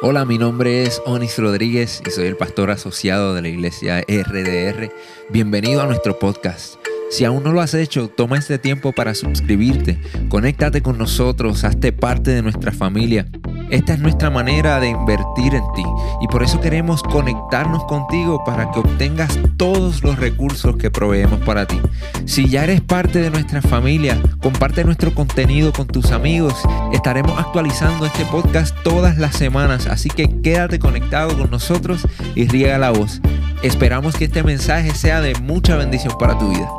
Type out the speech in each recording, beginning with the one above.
Hola, mi nombre es Onis Rodríguez y soy el pastor asociado de la Iglesia RDR. Bienvenido a nuestro podcast. Si aún no lo has hecho, toma este tiempo para suscribirte, conéctate con nosotros, hazte parte de nuestra familia. Esta es nuestra manera de invertir en ti y por eso queremos conectarnos contigo para que obtengas todos los recursos que proveemos para ti. Si ya eres parte de nuestra familia, comparte nuestro contenido con tus amigos. Estaremos actualizando este podcast todas las semanas, así que quédate conectado con nosotros y riega la voz. Esperamos que este mensaje sea de mucha bendición para tu vida.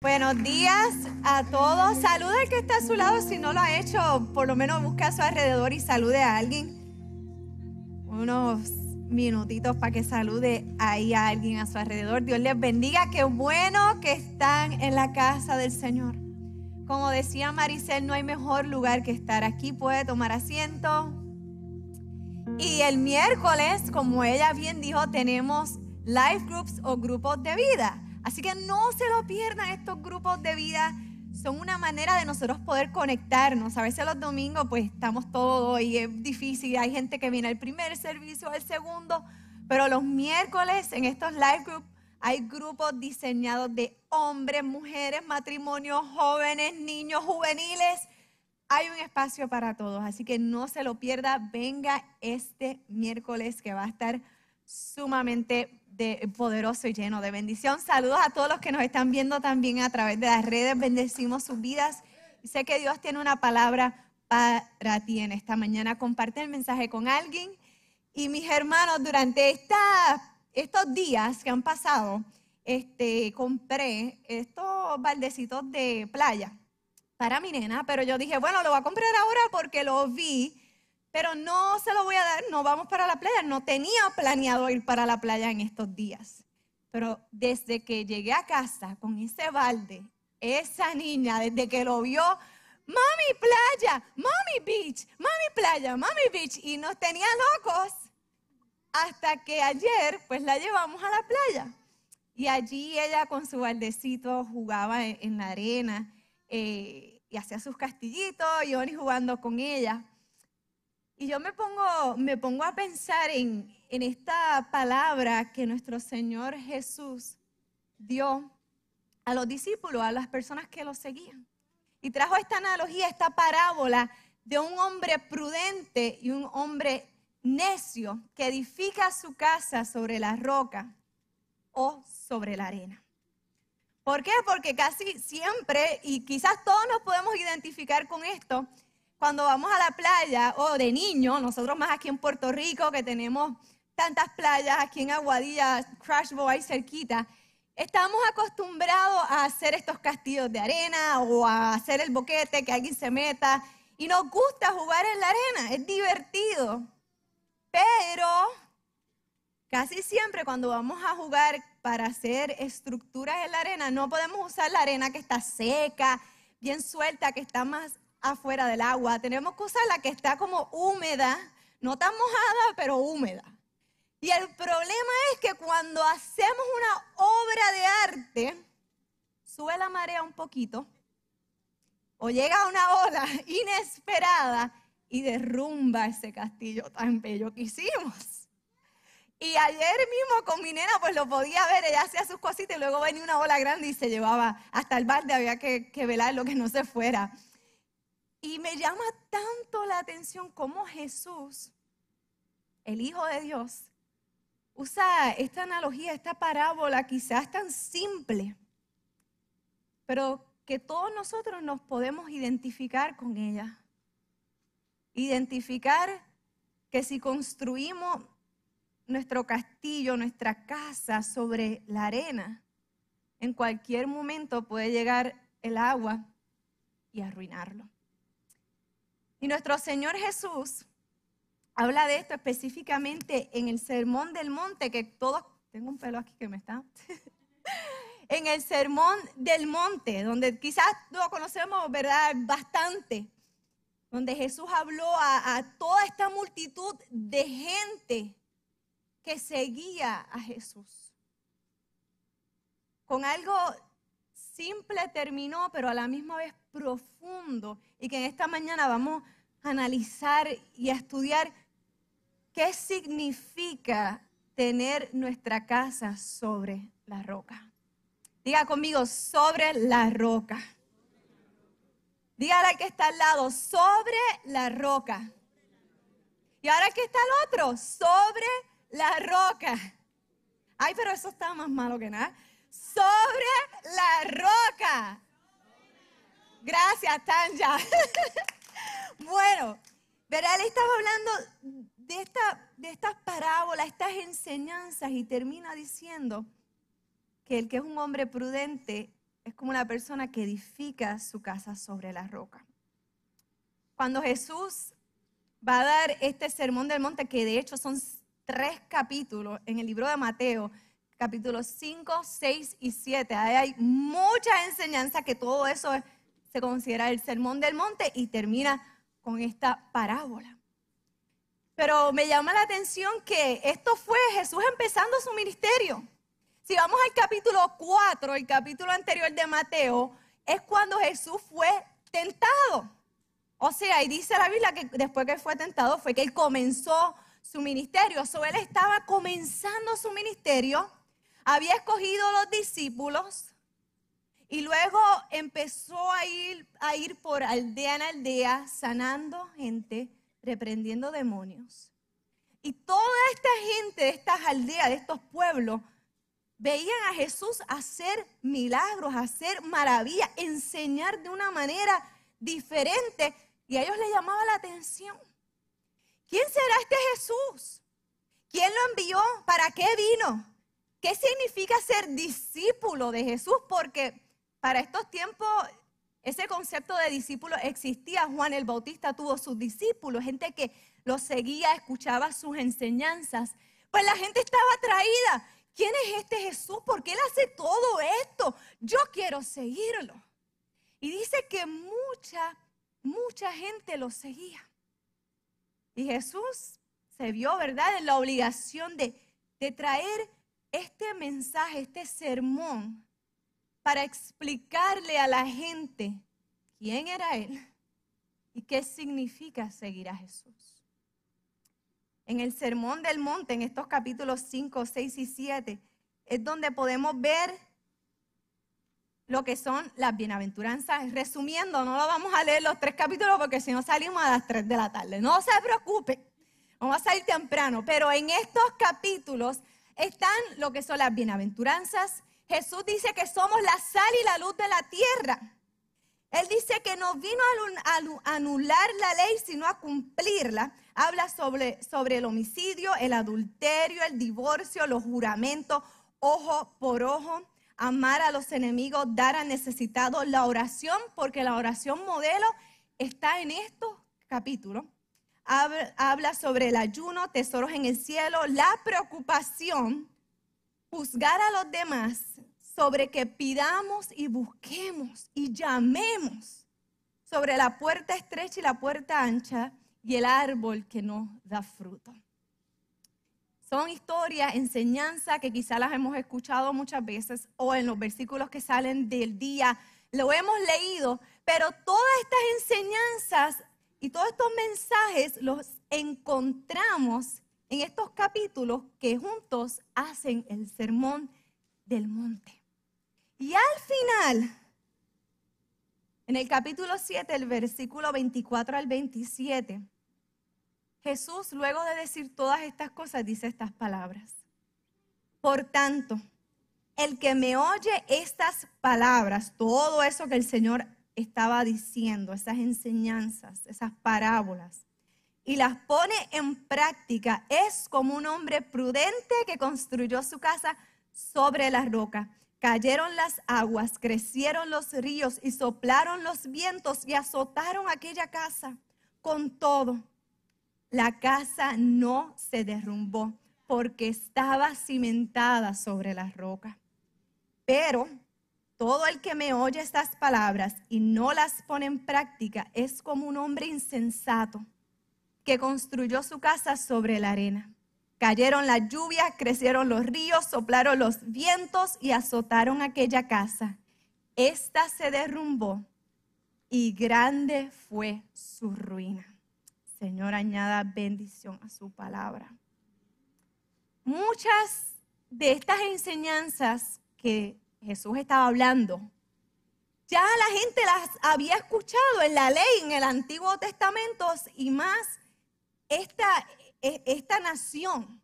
Buenos días a todos. Saluda al que está a su lado. Si no lo ha hecho, por lo menos busca a su alrededor y salude a alguien. Unos minutitos para que salude ahí a alguien a su alrededor. Dios les bendiga. Qué bueno que están en la casa del Señor. Como decía Maricel, no hay mejor lugar que estar aquí. Puede tomar asiento. Y el miércoles, como ella bien dijo, tenemos life groups o grupos de vida. Así que no se lo pierdan, estos grupos de vida son una manera de nosotros poder conectarnos. A veces los domingos pues estamos todos y es difícil, hay gente que viene al primer servicio, al segundo, pero los miércoles en estos live groups hay grupos diseñados de hombres, mujeres, matrimonios, jóvenes, niños, juveniles. Hay un espacio para todos, así que no se lo pierda, venga este miércoles que va a estar sumamente poderoso y lleno de bendición. Saludos a todos los que nos están viendo también a través de las redes. Bendecimos sus vidas. Y sé que Dios tiene una palabra para ti en esta mañana. Comparte el mensaje con alguien. Y mis hermanos, durante estos días que han pasado, compré estos baldecitos de playa para mi nena, pero yo dije, bueno, lo voy a comprar ahora porque lo vi, pero no se lo voy a dar, no vamos para la playa. No tenía planeado ir para la playa en estos días. Pero desde que llegué a casa con ese balde, esa niña, desde que lo vio, mami playa, mami beach, mami playa, mami beach. Y nos tenía locos hasta que ayer pues la llevamos a la playa. Y allí ella con su baldecito jugaba en la arena y hacía sus castillitos y Oni jugando con ella. Y yo me pongo a pensar en esta palabra que nuestro Señor Jesús dio a los discípulos, a las personas que lo seguían. Y trajo esta analogía, esta parábola de un hombre prudente y un hombre necio que edifica su casa sobre la roca o sobre la arena. ¿Por qué? Porque casi siempre, y quizás todos nos podemos identificar con esto, cuando vamos a la playa o de niño, nosotros más aquí en Puerto Rico que tenemos tantas playas, aquí en Aguadilla, Crashbow ahí cerquita, estamos acostumbrados a hacer estos castillos de arena o a hacer el boquete, que alguien se meta, y nos gusta jugar en la arena, es divertido. Pero casi siempre cuando vamos a jugar para hacer estructuras en la arena, no podemos usar la arena que está seca, bien suelta, que está más afuera del agua, tenemos que usar la que está como húmeda, no tan mojada, pero húmeda. Y el problema es que cuando hacemos una obra de arte, sube la marea un poquito, o llega una ola inesperada y derrumba ese castillo tan bello que hicimos. Y ayer mismo con mi nena pues lo podía ver, ella hacía sus cositas y luego venía una ola grande y se llevaba hasta el balde, había que velarlo que no se fuera. Y me llama tanto la atención cómo Jesús, el Hijo de Dios, usa esta analogía, esta parábola quizás tan simple, pero que todos nosotros nos podemos identificar con ella. Identificar que si construimos nuestro castillo, nuestra casa sobre la arena, en cualquier momento puede llegar el agua y arruinarlo. Y nuestro Señor Jesús habla de esto específicamente en el Sermón del Monte, que todos, tengo un pelo aquí que me está, en el Sermón del Monte, donde quizás lo conocemos, ¿verdad?, bastante, donde Jesús habló a toda esta multitud de gente que seguía a Jesús. Con algo simple terminó, pero a la misma vez profundo, y que en esta mañana vamos analizar y a estudiar qué significa tener nuestra casa sobre la roca. Diga conmigo, sobre la roca. Dígale al que está al lado, sobre la roca. Y ahora que está el otro, sobre la roca. Ay, pero eso está más malo que nada. Sobre la roca. Gracias, Tanja. Bueno, ¿verdad? Le estaba hablando de estas parábolas, estas enseñanzas, y termina diciendo que el que es un hombre prudente es como una persona que edifica su casa sobre la roca. Cuando Jesús va a dar este sermón del monte, que de hecho son 3 capítulos en el libro de Mateo, capítulos 5, 6 y 7. Ahí hay muchas enseñanzas, que todo eso se considera el sermón del monte, y termina con esta parábola. Pero me llama la atención que esto fue Jesús empezando su ministerio. Si vamos al capítulo 4, el capítulo anterior de Mateo, es cuando Jesús fue tentado. O sea, y dice la Biblia que después que fue tentado fue que él comenzó su ministerio. O sea, él estaba comenzando su ministerio, había escogido los discípulos y luego empezó a ir por aldea en aldea, sanando gente, reprendiendo demonios. Y toda esta gente de estas aldeas, de estos pueblos, veían a Jesús hacer milagros, hacer maravillas, enseñar de una manera diferente, y a ellos les llamaba la atención. ¿Quién será este Jesús? ¿Quién lo envió? ¿Para qué vino? ¿Qué significa ser discípulo de Jesús? Porque para estos tiempos ese concepto de discípulo existía. Juan el Bautista tuvo sus discípulos, gente que los seguía, escuchaba sus enseñanzas. Pues la gente estaba atraída. ¿Quién es este Jesús? ¿Por qué él hace todo esto? Yo quiero seguirlo. Y dice que mucha gente lo seguía. Y Jesús se vio, ¿verdad?, en la obligación de traer este mensaje, este sermón, para explicarle a la gente quién era él y qué significa seguir a Jesús. En el Sermón del Monte, en estos capítulos 5, 6 y 7, es donde podemos ver lo que son las bienaventuranzas. Resumiendo, no lo vamos a leer los 3 capítulos porque si no salimos a las 3 de la tarde. No se preocupen, vamos a salir temprano. Pero en estos capítulos están lo que son las bienaventuranzas. Jesús dice que somos la sal y la luz de la tierra. Él dice que no vino a anular la ley, sino a cumplirla. Habla sobre el homicidio, el adulterio, el divorcio, los juramentos, ojo por ojo, amar a los enemigos, dar al necesitado, la oración, porque la oración modelo está en estos capítulos. Habla sobre el ayuno, tesoros en el cielo, la preocupación, juzgar a los demás, sobre que pidamos y busquemos y llamemos, sobre la puerta estrecha y la puerta ancha y el árbol que no da fruto. Son historias, enseñanzas que quizás las hemos escuchado muchas veces, o en los versículos que salen del día lo hemos leído, pero todas estas enseñanzas y todos estos mensajes los encontramos en estos capítulos que juntos hacen el sermón del monte. Y al final, en el capítulo 7, el versículo 24 al 27, Jesús, luego de decir todas estas cosas, dice estas palabras. Por tanto, el que me oye estas palabras, todo eso que el Señor estaba diciendo, esas enseñanzas, esas parábolas, y las pone en práctica, es como un hombre prudente que construyó su casa sobre la roca. Cayeron las aguas, crecieron los ríos y soplaron los vientos y azotaron aquella casa. Con todo, la casa no se derrumbó porque estaba cimentada sobre la roca. Pero todo el que me oye estas palabras y no las pone en práctica es como un hombre insensato que construyó su casa sobre la arena. Cayeron las lluvias, crecieron los ríos, soplaron los vientos y azotaron aquella casa. Esta se derrumbó y grande fue su ruina. Señor, añada bendición a su palabra. Muchas de estas enseñanzas que Jesús estaba hablando, ya la gente las había escuchado en la ley, en el Antiguo Testamento, y más esta nación,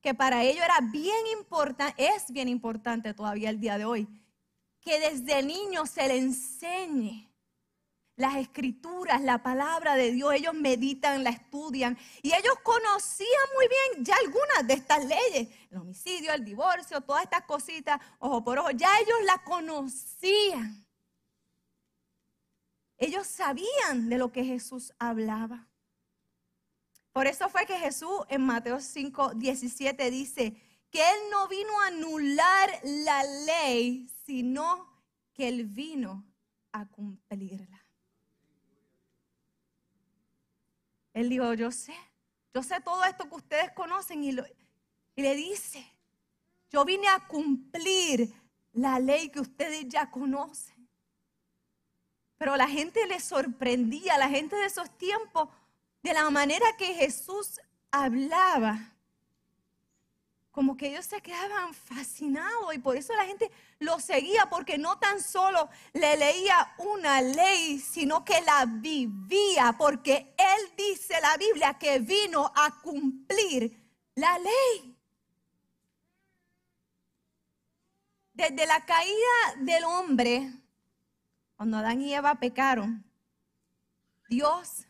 que para ellos era bien importante, es bien importante todavía el día de hoy, que desde niño se le enseñe las Escrituras, la palabra de Dios. Ellos meditan, la estudian, y ellos conocían muy bien ya algunas de estas leyes, el homicidio, el divorcio, todas estas cositas, ojo por ojo, ya ellos las conocían. Ellos sabían de lo que Jesús hablaba. Por eso fue que Jesús en Mateo 5:17 dice que Él no vino a anular la ley, sino que Él vino a cumplirla. Él dijo, yo sé todo esto que ustedes conocen, y le dice, yo vine a cumplir la ley que ustedes ya conocen. Pero la gente le sorprendía, la gente de esos tiempos, de la manera que Jesús hablaba, como que ellos se quedaban fascinados, y por eso la gente lo seguía, porque no tan solo le leía una ley, sino que la vivía, porque Él dice la Biblia que vino a cumplir la ley. Desde la caída del hombre, cuando Adán y Eva pecaron, Dios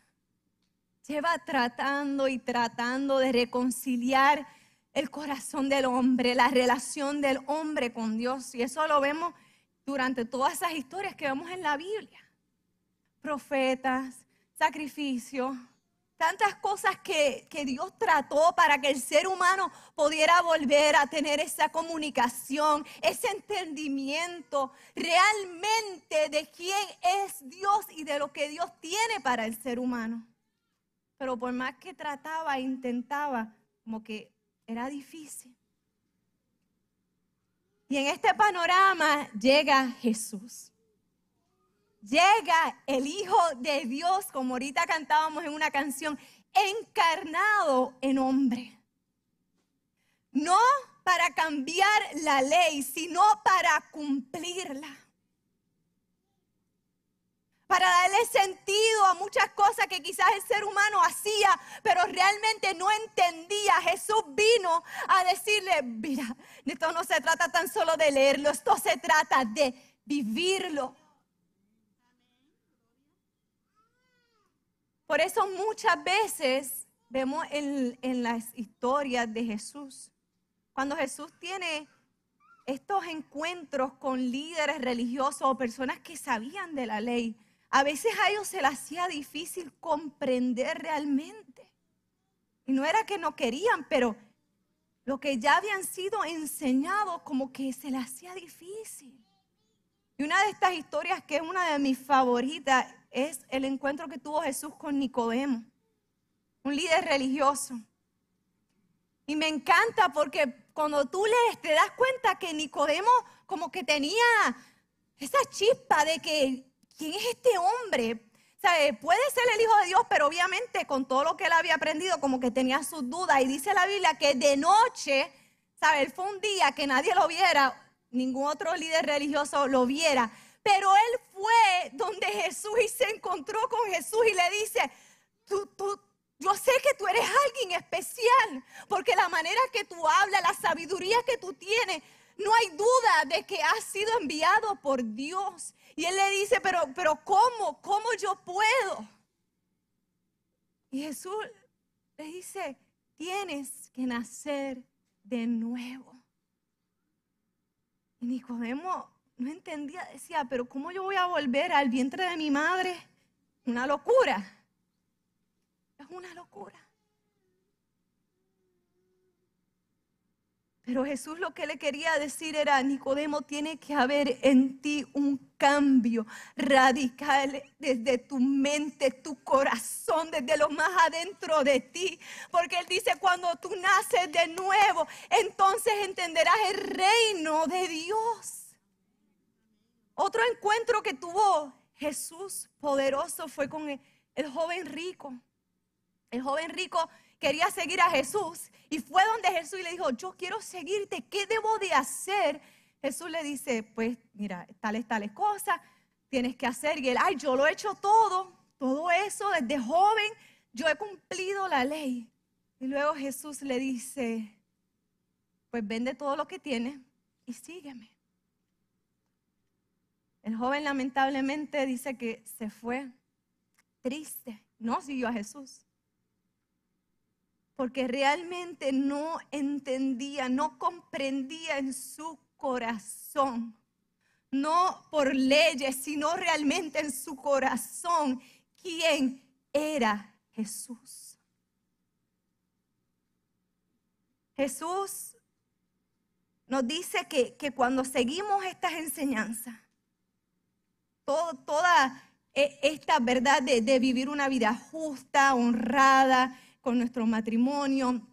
lleva tratando y tratando de reconciliar el corazón del hombre, la relación del hombre con Dios. Y eso lo vemos durante todas esas historias que vemos en la Biblia. Profetas, sacrificios, tantas cosas que Dios trató para que el ser humano pudiera volver a tener esa comunicación, ese entendimiento realmente de quién es Dios y de lo que Dios tiene para el ser humano. Pero por más que trataba, intentaba, como que era difícil. Y en este panorama llega Jesús. Llega el Hijo de Dios, como ahorita cantábamos en una canción, encarnado en hombre. No para cambiar la ley, sino para cumplirla. Para darle sentido a muchas cosas que quizás el ser humano hacía, pero realmente no entendía. Jesús vino a decirle, mira, esto no se trata tan solo de leerlo, esto se trata de vivirlo. Por eso muchas veces vemos en las historias de Jesús, cuando Jesús tiene estos encuentros con líderes religiosos o personas que sabían de la ley, a veces a ellos se les hacía difícil comprender realmente. Y no era que no querían, pero lo que ya habían sido enseñados como que se les hacía difícil. Y una de estas historias, que es una de mis favoritas, es el encuentro que tuvo Jesús con Nicodemo, un líder religioso. Y me encanta porque cuando tú lees te das cuenta que Nicodemo como que tenía esa chispa de que, ¿quién es este hombre? ¿Sabe? Puede ser el Hijo de Dios, pero obviamente con todo lo que él había aprendido como que tenía sus dudas. Y dice la Biblia que de noche, ¿sabe? Él fue un día que nadie lo viera, ningún otro líder religioso lo viera. Pero él fue donde Jesús y se encontró con Jesús y le dice, yo sé que tú eres alguien especial, porque la manera que tú hablas, la sabiduría que tú tienes, no hay duda de que has sido enviado por Dios. Y él le dice, pero ¿cómo? ¿Cómo yo puedo? Y Jesús le dice, tienes que nacer de nuevo. Y Nicodemo no entendía, decía, pero ¿cómo yo voy a volver al vientre de mi madre? Una locura. Es una locura. Pero Jesús lo que le quería decir era, Nicodemo, tiene que haber en ti un cambio radical desde tu mente, tu corazón, desde lo más adentro de ti. Porque Él dice, cuando tú naces de nuevo, entonces entenderás el reino de Dios. Otro encuentro que tuvo Jesús poderoso fue con el joven rico. El joven rico quería seguir a Jesús y fue donde Jesús y le dijo, yo quiero seguirte, ¿qué debo de hacer? Jesús le dice, pues mira, tales cosas tienes que hacer. Y él, ay, yo lo he hecho todo eso desde joven, yo he cumplido la ley. Y luego Jesús le dice, pues vende todo lo que tienes y sígueme. El joven lamentablemente dice que se fue triste, no siguió a Jesús. Porque realmente no entendía, no comprendía en su corazón, no por leyes, sino realmente en su corazón, quién era Jesús. Jesús nos dice que cuando seguimos estas enseñanzas, toda esta verdad de vivir una vida justa, honrada, con nuestro matrimonio,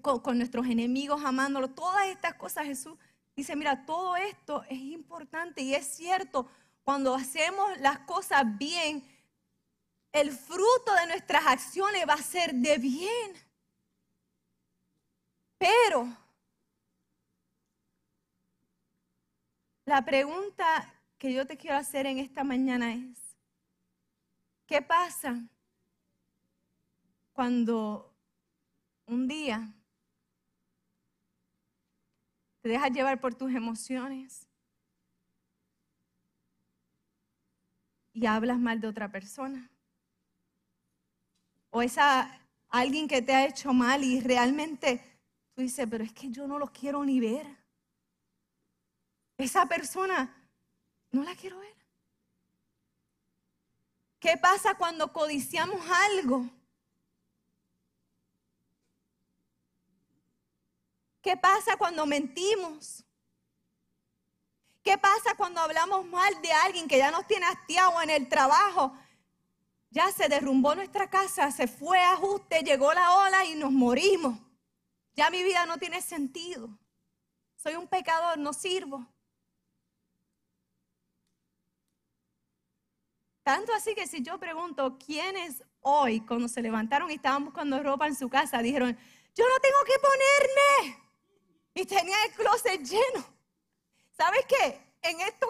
con nuestros enemigos, amándolo, todas estas cosas, Jesús dice, mira, todo esto es importante y es cierto, cuando hacemos las cosas bien, el fruto de nuestras acciones va a ser de bien. Pero la pregunta que yo te quiero hacer en esta mañana es, ¿qué pasa cuando un día te dejas llevar por tus emociones y hablas mal de otra persona? O alguien que te ha hecho mal y realmente tú dices, pero es que yo no lo quiero ni ver. Esa persona no la quiero ver. ¿Qué pasa cuando codiciamos algo? ¿Qué pasa cuando mentimos? ¿Qué pasa cuando hablamos mal de alguien que ya nos tiene hastiado en el trabajo? Ya se derrumbó nuestra casa, se fue a ajuste, llegó la ola y nos morimos. Ya mi vida no tiene sentido. Soy un pecador, no sirvo. Tanto así que si yo pregunto, ¿quiénes hoy cuando se levantaron y estaban buscando ropa en su casa dijeron, yo no tengo que ponerme? Y tenía el closet lleno. ¿Sabes qué? En estos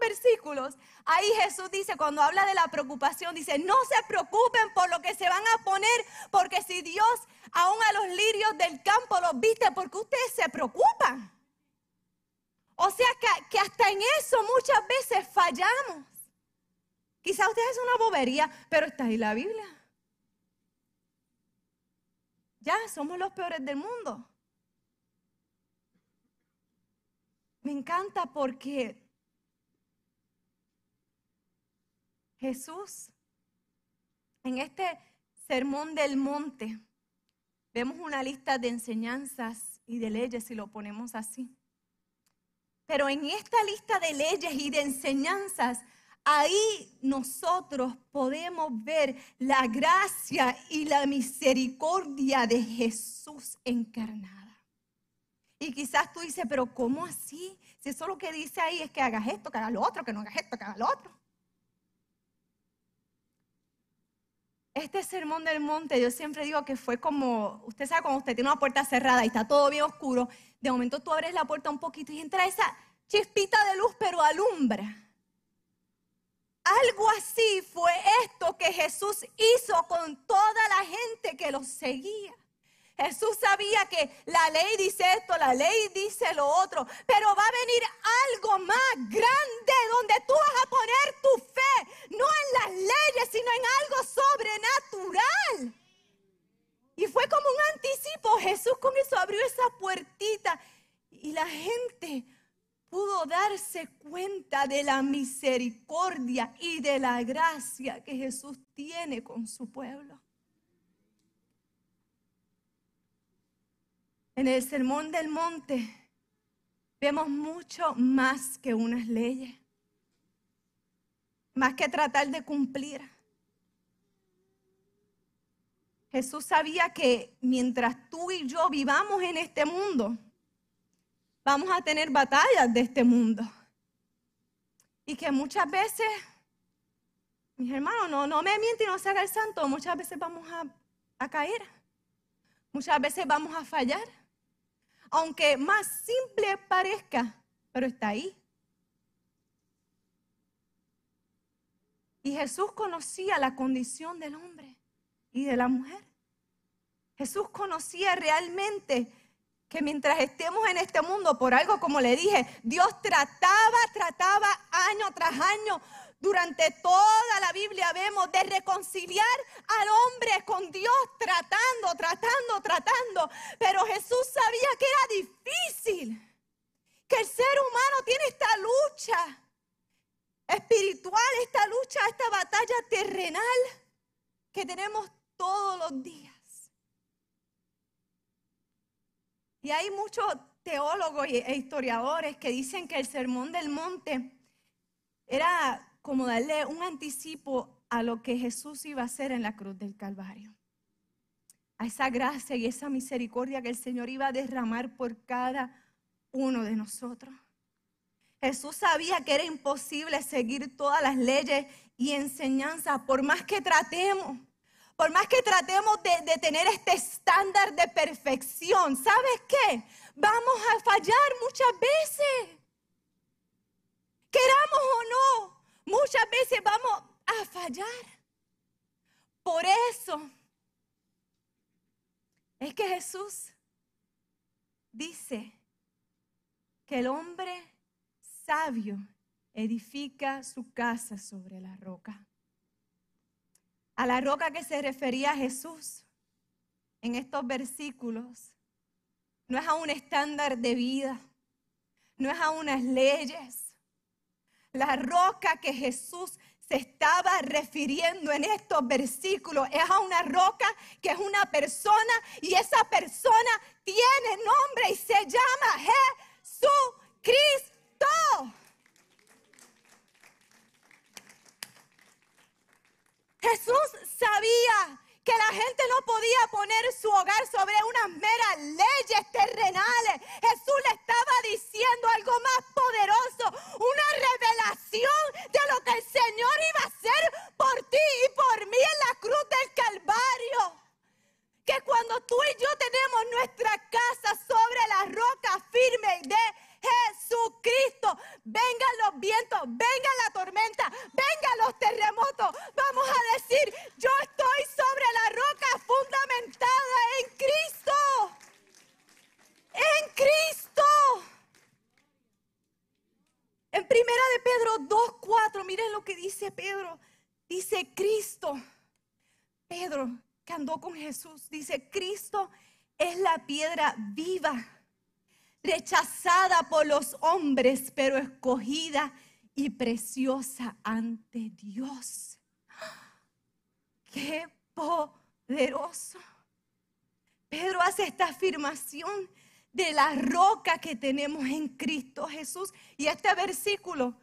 versículos, ahí Jesús dice, cuando habla de la preocupación, dice, no se preocupen por lo que se van a poner, porque si Dios aún a los lirios del campo los viste, porque ustedes se preocupan. O sea que hasta en eso muchas veces fallamos. Quizá usted es una bobería, pero está ahí la Biblia. Ya, somos los peores del mundo. Me encanta porque Jesús, en este sermón del monte, vemos una lista de enseñanzas y de leyes, si lo ponemos así. Pero en esta lista de leyes y de enseñanzas, ahí nosotros podemos ver la gracia y la misericordia de Jesús encarnada. Y quizás tú dices, pero ¿cómo así? Si eso lo que dice ahí es que hagas esto, que hagas lo otro, que no hagas esto, que hagas lo otro. Este sermón del monte, yo siempre digo que fue como, usted sabe cuando usted tiene una puerta cerrada y está todo bien oscuro, de momento tú abres la puerta un poquito y entra esa chispita de luz, pero alumbra. Algo así fue esto que Jesús hizo con toda la gente que lo seguía. Jesús sabía que la ley dice esto, la ley dice lo otro, pero va a venir algo más grande donde tú vas a poner tu fe, no en las leyes, sino en algo sobrenatural. Y fue como un anticipo. Jesús con eso abrió esa puertita y la gente pudo darse cuenta de la misericordia y de la gracia que Jesús tiene con su pueblo. En el sermón del monte vemos mucho más que unas leyes, más que tratar de cumplir. Jesús sabía que mientras tú y yo vivamos en este mundo, vamos a tener batallas de este mundo. Y que muchas veces, mis hermanos, no me mienten y no se haga el santo, muchas veces vamos a a caer. Muchas veces vamos a fallar, aunque más simple parezca, pero está ahí. Y Jesús conocía la condición del hombre y de la mujer. Jesús conocía realmente que mientras estemos en este mundo, por algo como le dije, Dios trataba año tras año. Durante toda la Biblia vemos de reconciliar al hombre con Dios, tratando. Pero Jesús sabía que era difícil, que el ser humano tiene esta lucha espiritual, esta lucha, esta batalla terrenal que tenemos todos los días. Y hay muchos teólogos e historiadores que dicen que el Sermón del Monte era como darle un anticipo a lo que Jesús iba a hacer en la cruz del Calvario. A esa gracia y esa misericordia que el Señor iba a derramar por cada uno de nosotros. Jesús sabía que era imposible seguir todas las leyes y enseñanzas, por más que tratemos. Por más que tratemos de tener este estándar de perfección, ¿sabes qué? Vamos a fallar muchas veces. Queramos o no, muchas veces vamos a fallar. Por eso es que Jesús dice que el hombre sabio edifica su casa sobre la roca. A la roca que se refería Jesús en estos versículos no es a un estándar de vida, no es a unas leyes. La roca que Jesús se estaba refiriendo en estos versículos es a una roca que es una persona, y esa persona tiene nombre y se llama Jesucristo. Jesús sabía que la gente no podía poner su hogar sobre unas meras leyes terrenales. Jesús le estaba diciendo algo más poderoso, una revelación de lo que el Señor iba a hacer por ti y por mí en la cruz del Calvario. Que cuando tú y yo tenemos nuestra casa sobre la roca firme de Jesucristo, vengan los vientos, venga la tormenta, vengan los terremotos, vamos a decir: yo estoy sobre la roca fundamentada en Cristo. En Cristo. En primera de Pedro 2:4, miren lo que dice Pedro. Dice Cristo. Pedro, que andó con Jesús, dice: Cristo es la piedra viva, rechazada por los hombres, pero escogida y preciosa ante Dios. ¡Qué poderoso! Pedro hace esta afirmación de la roca que tenemos en Cristo Jesús. Y este versículo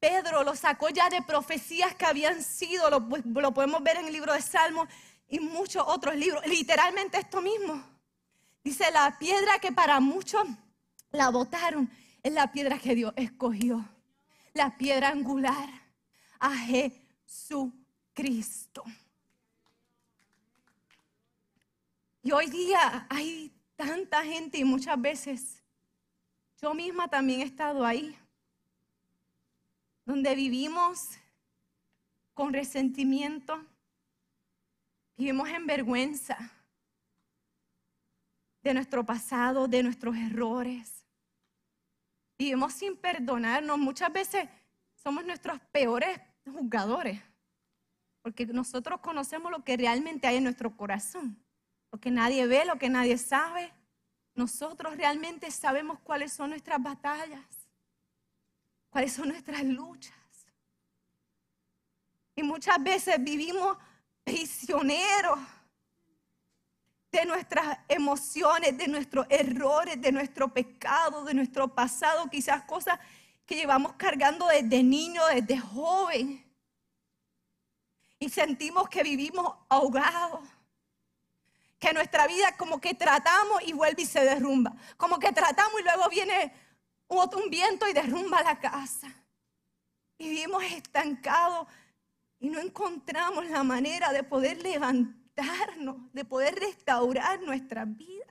Pedro lo sacó ya de profecías que habían sido, lo podemos ver en el libro de Salmos y muchos otros libros. Literalmente esto mismo. Dice: la piedra que para muchos la botaron es la piedra que Dios escogió, la piedra angular, a Jesucristo. Y hoy día hay tanta gente, y muchas veces yo misma también he estado ahí, donde vivimos con resentimiento, vivimos en vergüenza de nuestro pasado, de nuestros errores. Vivimos sin perdonarnos. Muchas veces somos nuestros peores juzgadores, porque nosotros conocemos lo que realmente hay en nuestro corazón, lo que nadie ve, lo que nadie sabe. Nosotros realmente sabemos cuáles son nuestras batallas, cuáles son nuestras luchas. Y muchas veces vivimos prisioneros de nuestras emociones, de nuestros errores, de nuestro pecado, de nuestro pasado, quizás cosas que llevamos cargando desde niño, desde joven. Y sentimos que vivimos ahogados, que nuestra vida como que tratamos y vuelve y se derrumba. Como que tratamos y luego viene un viento y derrumba la casa. Y vivimos estancados y no encontramos la manera de poder levantarnos conquistarnos, de poder restaurar nuestras vidas.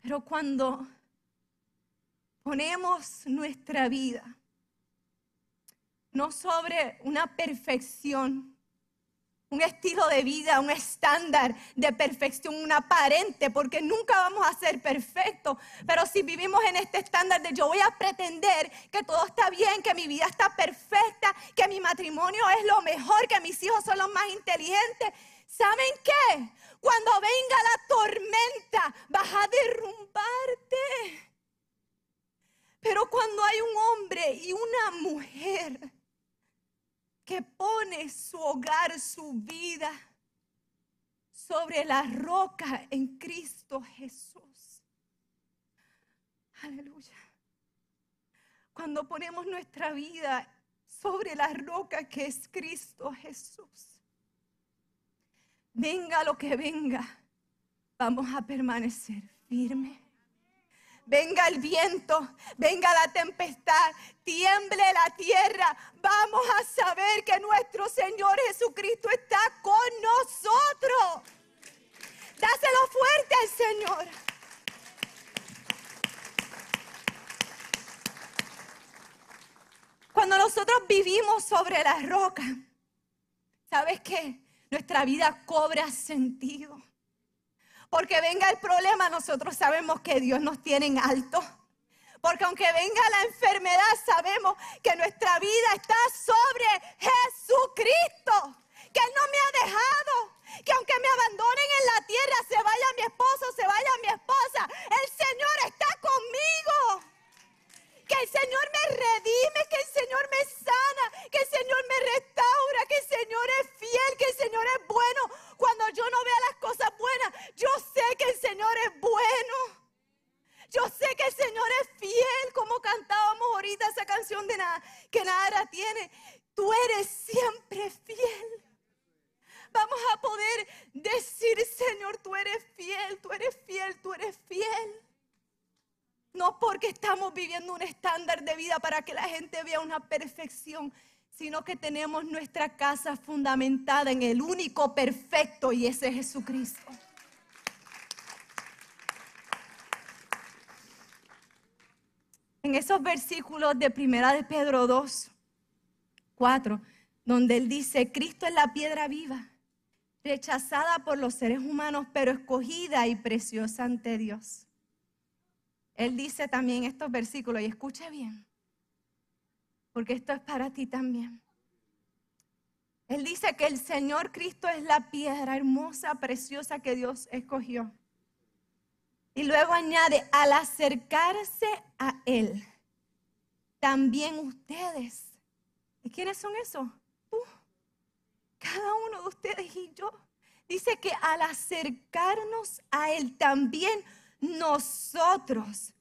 Pero cuando ponemos nuestra vida, no sobre una perfección, un estilo de vida, un estándar de perfección, un aparente, porque nunca vamos a ser perfectos. Pero si vivimos en este estándar de yo voy a pretender que todo está bien, que mi vida está perfecta, que mi matrimonio es lo mejor, que mis hijos son los más inteligentes. ¿Saben qué? Cuando venga la tormenta, vas a derrumbarte. Pero cuando hay un hombre y una mujer que pone su hogar, su vida sobre la roca en Cristo Jesús. Aleluya. Cuando ponemos nuestra vida sobre la roca que es Cristo Jesús. Venga lo que venga, vamos a permanecer firmes. Venga el viento, venga la tempestad, tiemble la tierra. Vamos a saber que nuestro Señor Jesucristo está con nosotros. Dáselo fuerte al Señor. Cuando nosotros vivimos sobre la roca, ¿sabes qué? Nuestra vida cobra sentido. Porque venga el problema, nosotros sabemos que Dios nos tiene en alto. Porque aunque venga la enfermedad, sabemos que nuestra vida está sobre Jesucristo. Que Él no me ha dejado. Que aunque me abandonen en la tierra, se vaya mi esposo, se vaya mi esposa, el Señor está conmigo. Que el Señor me redime, que el Señor me sana, que el Señor me restaura, que el Señor es fiel, que el Señor es bueno. Cuando yo no vea las cosas buenas, yo sé que el Señor es bueno. Yo sé que el Señor es fiel, como cantábamos ahorita esa canción de nada, que nada tiene. Tú eres siempre fiel. Vamos a poder decir, Señor, tú eres fiel, tú eres fiel, tú eres fiel. No porque estamos viviendo un estándar de vida para que la gente vea una perfección, sino que tenemos nuestra casa fundamentada en el único perfecto, y ese es Jesucristo. En esos versículos de 1 Pedro 2:4, donde él dice, Cristo es la piedra viva, rechazada por los seres humanos, pero escogida y preciosa ante Dios. Él dice también estos versículos, y escuche bien, porque esto es para ti también. Él dice que el Señor Cristo es la piedra hermosa, preciosa que Dios escogió. Y luego añade, al acercarse a Él, también ustedes. ¿Y quiénes son esos? Tú, cada uno de ustedes y yo. Dice que al acercarnos a Él también nosotros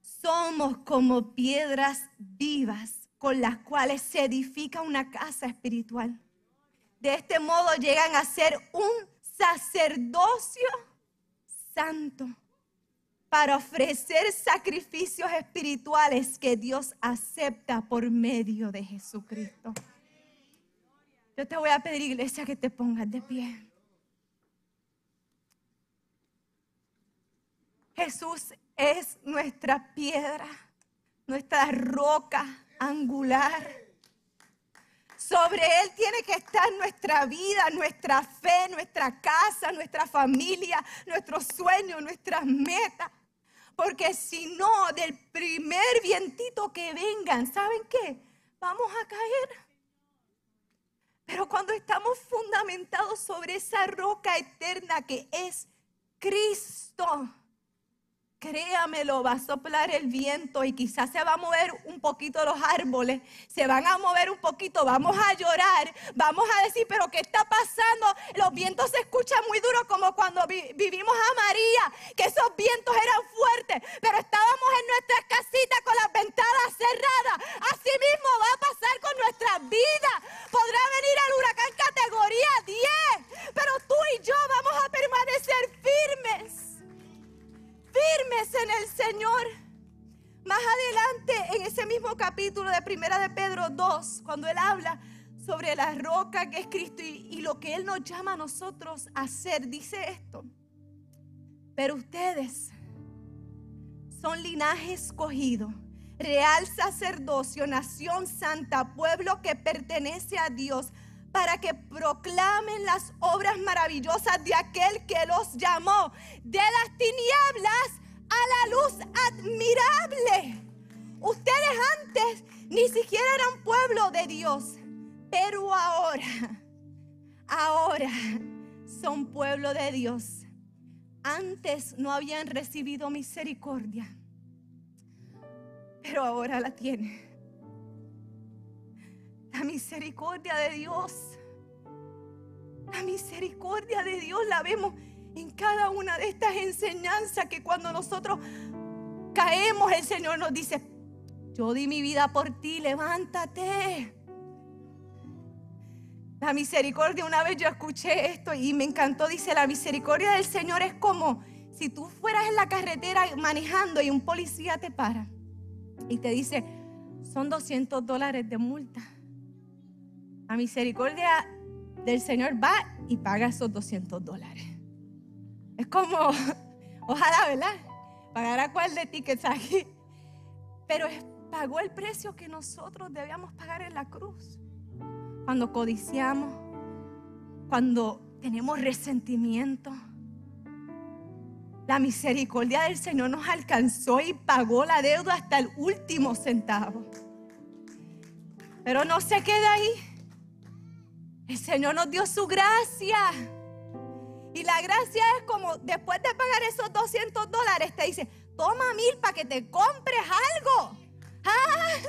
somos como piedras vivas con las cuales se edifica una casa espiritual. De este modo llegan a ser un sacerdocio santo para ofrecer sacrificios espirituales que Dios acepta por medio de Jesucristo. Yo te voy a pedir, iglesia, que te pongas de pie. Jesús es nuestra piedra, nuestra roca angular. Sobre Él tiene que estar nuestra vida, nuestra fe, nuestra casa, nuestra familia, nuestros sueños, nuestras metas. Porque si no, del primer vientito que vengan, ¿saben qué? Vamos a caer. Pero cuando estamos fundamentados sobre esa roca eterna que es Cristo, créame, lo va a soplar el viento y quizás se va a mover un poquito los árboles, se van a mover un poquito, vamos a llorar, vamos a decir, pero ¿qué está pasando? Los vientos se escuchan muy duros, como cuando vivimos a María, que esos vientos eran fuertes, pero estábamos en nuestras casitas con las ventanas cerradas. Así mismo va a pasar con nuestras vidas. Podrá venir el huracán categoría 10, pero tú y yo vamos a permanecer firmes. Firmes en el Señor. Más adelante, en ese mismo capítulo de 1 Pedro 2, cuando él habla sobre la roca que es Cristo y lo que Él nos llama a nosotros a hacer. Dice esto: pero ustedes son linaje escogido, real sacerdocio, nación santa, pueblo que pertenece a Dios, para que proclamen las obras maravillosas de aquel que los llamó de las tinieblas a la luz admirable. Ustedes antes ni siquiera eran pueblo de Dios, pero ahora son pueblo de Dios. Antes no habían recibido misericordia, pero ahora la tienen. La misericordia de Dios, la misericordia de Dios la vemos en cada una de estas enseñanzas, que cuando nosotros caemos, el Señor nos dice: yo di mi vida por ti, levántate. La misericordia, una vez yo escuché esto y me encantó, dice: la misericordia del Señor es como si tú fueras en la carretera manejando y un policía te para y te dice: son $200 de multa. La misericordia del Señor va y paga esos $200. Es como, ojalá, ¿verdad?, pagará cuál de tickets aquí. Pero pagó el precio que nosotros debíamos pagar en la cruz. Cuando codiciamos, cuando tenemos resentimiento, la misericordia del Señor nos alcanzó y pagó la deuda hasta el último centavo. Pero no se queda ahí. El Señor nos dio su gracia. Y la gracia es como, después de pagar esos $200, te dice: toma 1,000 para que te compres algo. ¡Ah!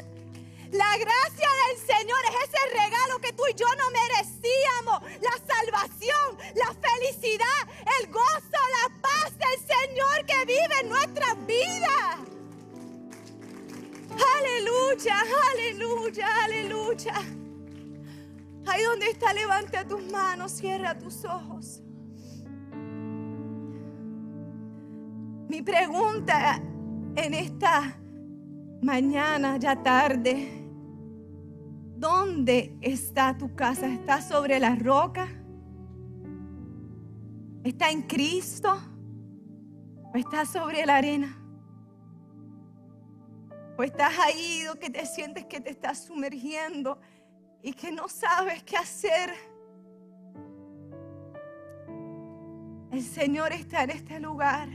La gracia del Señor es ese regalo que tú y yo no merecíamos. La salvación, la felicidad, el gozo, la paz del Señor que vive en nuestras vidas. Aleluya, aleluya, aleluya. Ahí donde está, levanta tus manos, cierra tus ojos. Mi pregunta en esta mañana, ya tarde: ¿dónde está tu casa? ¿Está sobre la roca? ¿Está en Cristo? ¿O está sobre la arena? ¿O estás ahí que te sientes que te estás sumergiendo y que no sabes qué hacer? El Señor está en este lugar.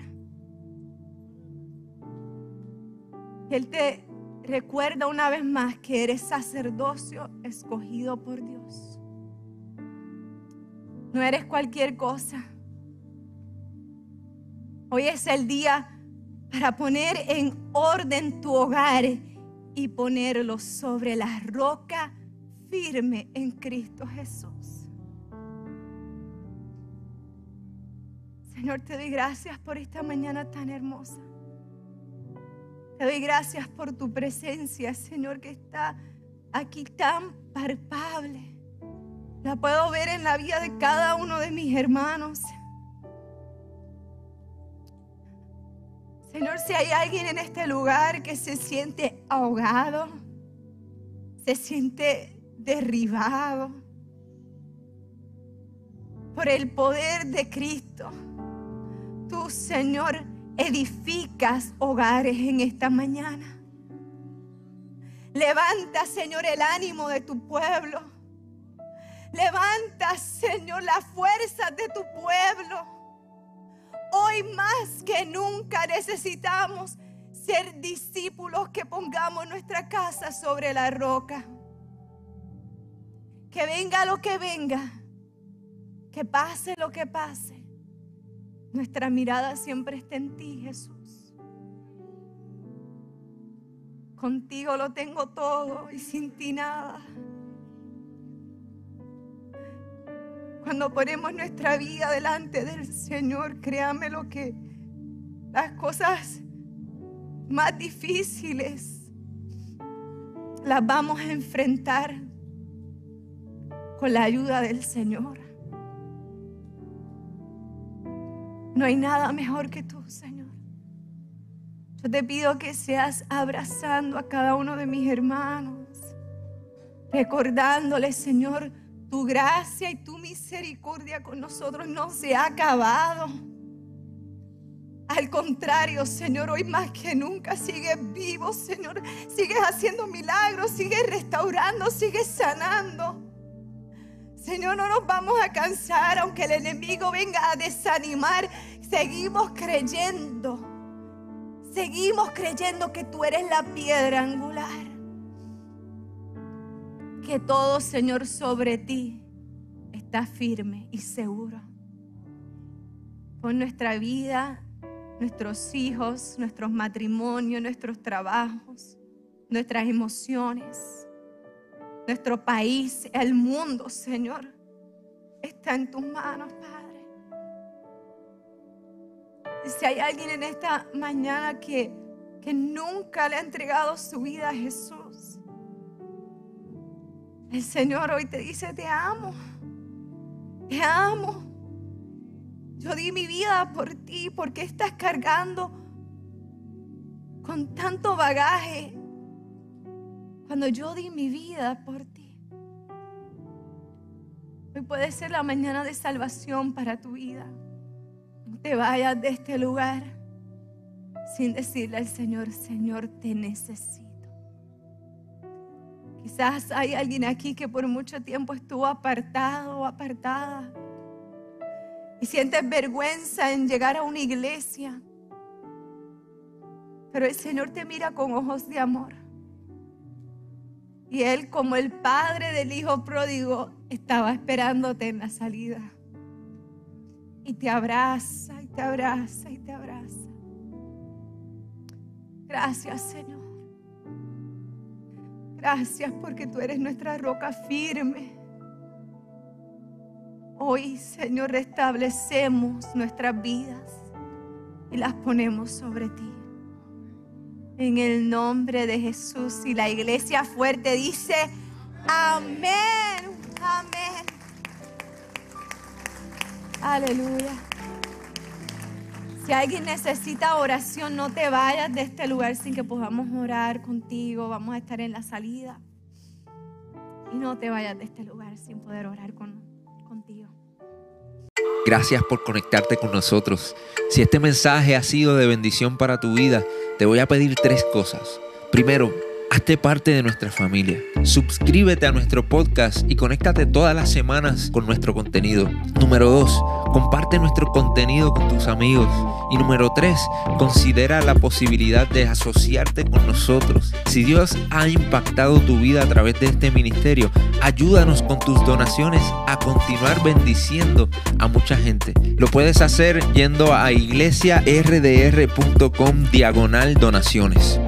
Él te recuerda una vez más que eres sacerdocio escogido por Dios. No eres cualquier cosa. Hoy es el día para poner en orden tu hogar y ponerlo sobre la roca firme en Cristo Jesús. Señor, te doy gracias por esta mañana tan hermosa. Te doy gracias por tu presencia, Señor, que está aquí tan palpable. La puedo ver en la vida de cada uno de mis hermanos. Señor, si hay alguien en este lugar que se siente ahogado, se siente derribado por el poder de Cristo, tú, Señor, edificas hogares en esta mañana. Levanta, Señor, el ánimo de tu pueblo. Levanta, Señor, las fuerzas de tu pueblo. Hoy más que nunca necesitamos ser discípulos que pongamos nuestra casa sobre la roca. Que venga lo que venga, que pase lo que pase, nuestra mirada siempre está en ti, Jesús. Contigo lo tengo todo y sin ti nada. Cuando ponemos nuestra vida delante del Señor, créame lo que las cosas más difíciles las vamos a enfrentar con la ayuda del Señor. No hay nada mejor que tú, Señor. Yo te pido que seas abrazando a cada uno de mis hermanos, recordándoles, Señor, Tu gracia y tu misericordia con nosotros no se ha acabado. Al contrario, Señor, hoy más que nunca sigues vivo, Señor. Sigues haciendo milagros, sigues restaurando, sigues sanando. Señor, no nos vamos a cansar, aunque el enemigo venga a desanimar. Seguimos creyendo que tú eres la piedra angular. Que todo, Señor, sobre ti está firme y seguro. Pon nuestra vida, nuestros hijos, nuestros matrimonios, nuestros trabajos, nuestras emociones, nuestro país, el mundo, Señor, está en tus manos, Padre. Y si hay alguien en esta mañana que nunca le ha entregado su vida a Jesús, el Señor hoy te dice: te amo, te amo. Yo di mi vida por ti. ¿Por qué estás cargando con tanto bagaje cuando yo di mi vida por ti? Hoy puede ser la mañana de salvación para tu vida. No te vayas de este lugar sin decirle al Señor: Señor, te necesito. Quizás hay alguien aquí que por mucho tiempo estuvo apartado o apartada y sientes vergüenza en llegar a una iglesia, pero el Señor te mira con ojos de amor y Él, como el padre del hijo pródigo, estaba esperándote en la salida y te abraza y te abraza y te abraza. Gracias, Señor. Gracias porque tú eres nuestra roca firme. Hoy, Señor, restablecemos nuestras vidas y las ponemos sobre ti. En el nombre de Jesús, y la iglesia fuerte dice: amén, amén. Aleluya. Si alguien necesita oración, no te vayas de este lugar sin que podamos orar contigo. Vamos a estar en la salida. Y no te vayas de este lugar sin poder orar contigo. Gracias por conectarte con nosotros. Si este mensaje ha sido de bendición para tu vida, te voy a pedir tres cosas. Primero, hazte parte de nuestra familia. Suscríbete a nuestro podcast y conéctate todas las semanas con nuestro contenido. Número 2, comparte nuestro contenido con tus amigos. Y número 3, considera la posibilidad de asociarte con nosotros. Si Dios ha impactado tu vida a través de este ministerio, ayúdanos con tus donaciones a continuar bendiciendo a mucha gente. Lo puedes hacer yendo a iglesiardr.com/donaciones.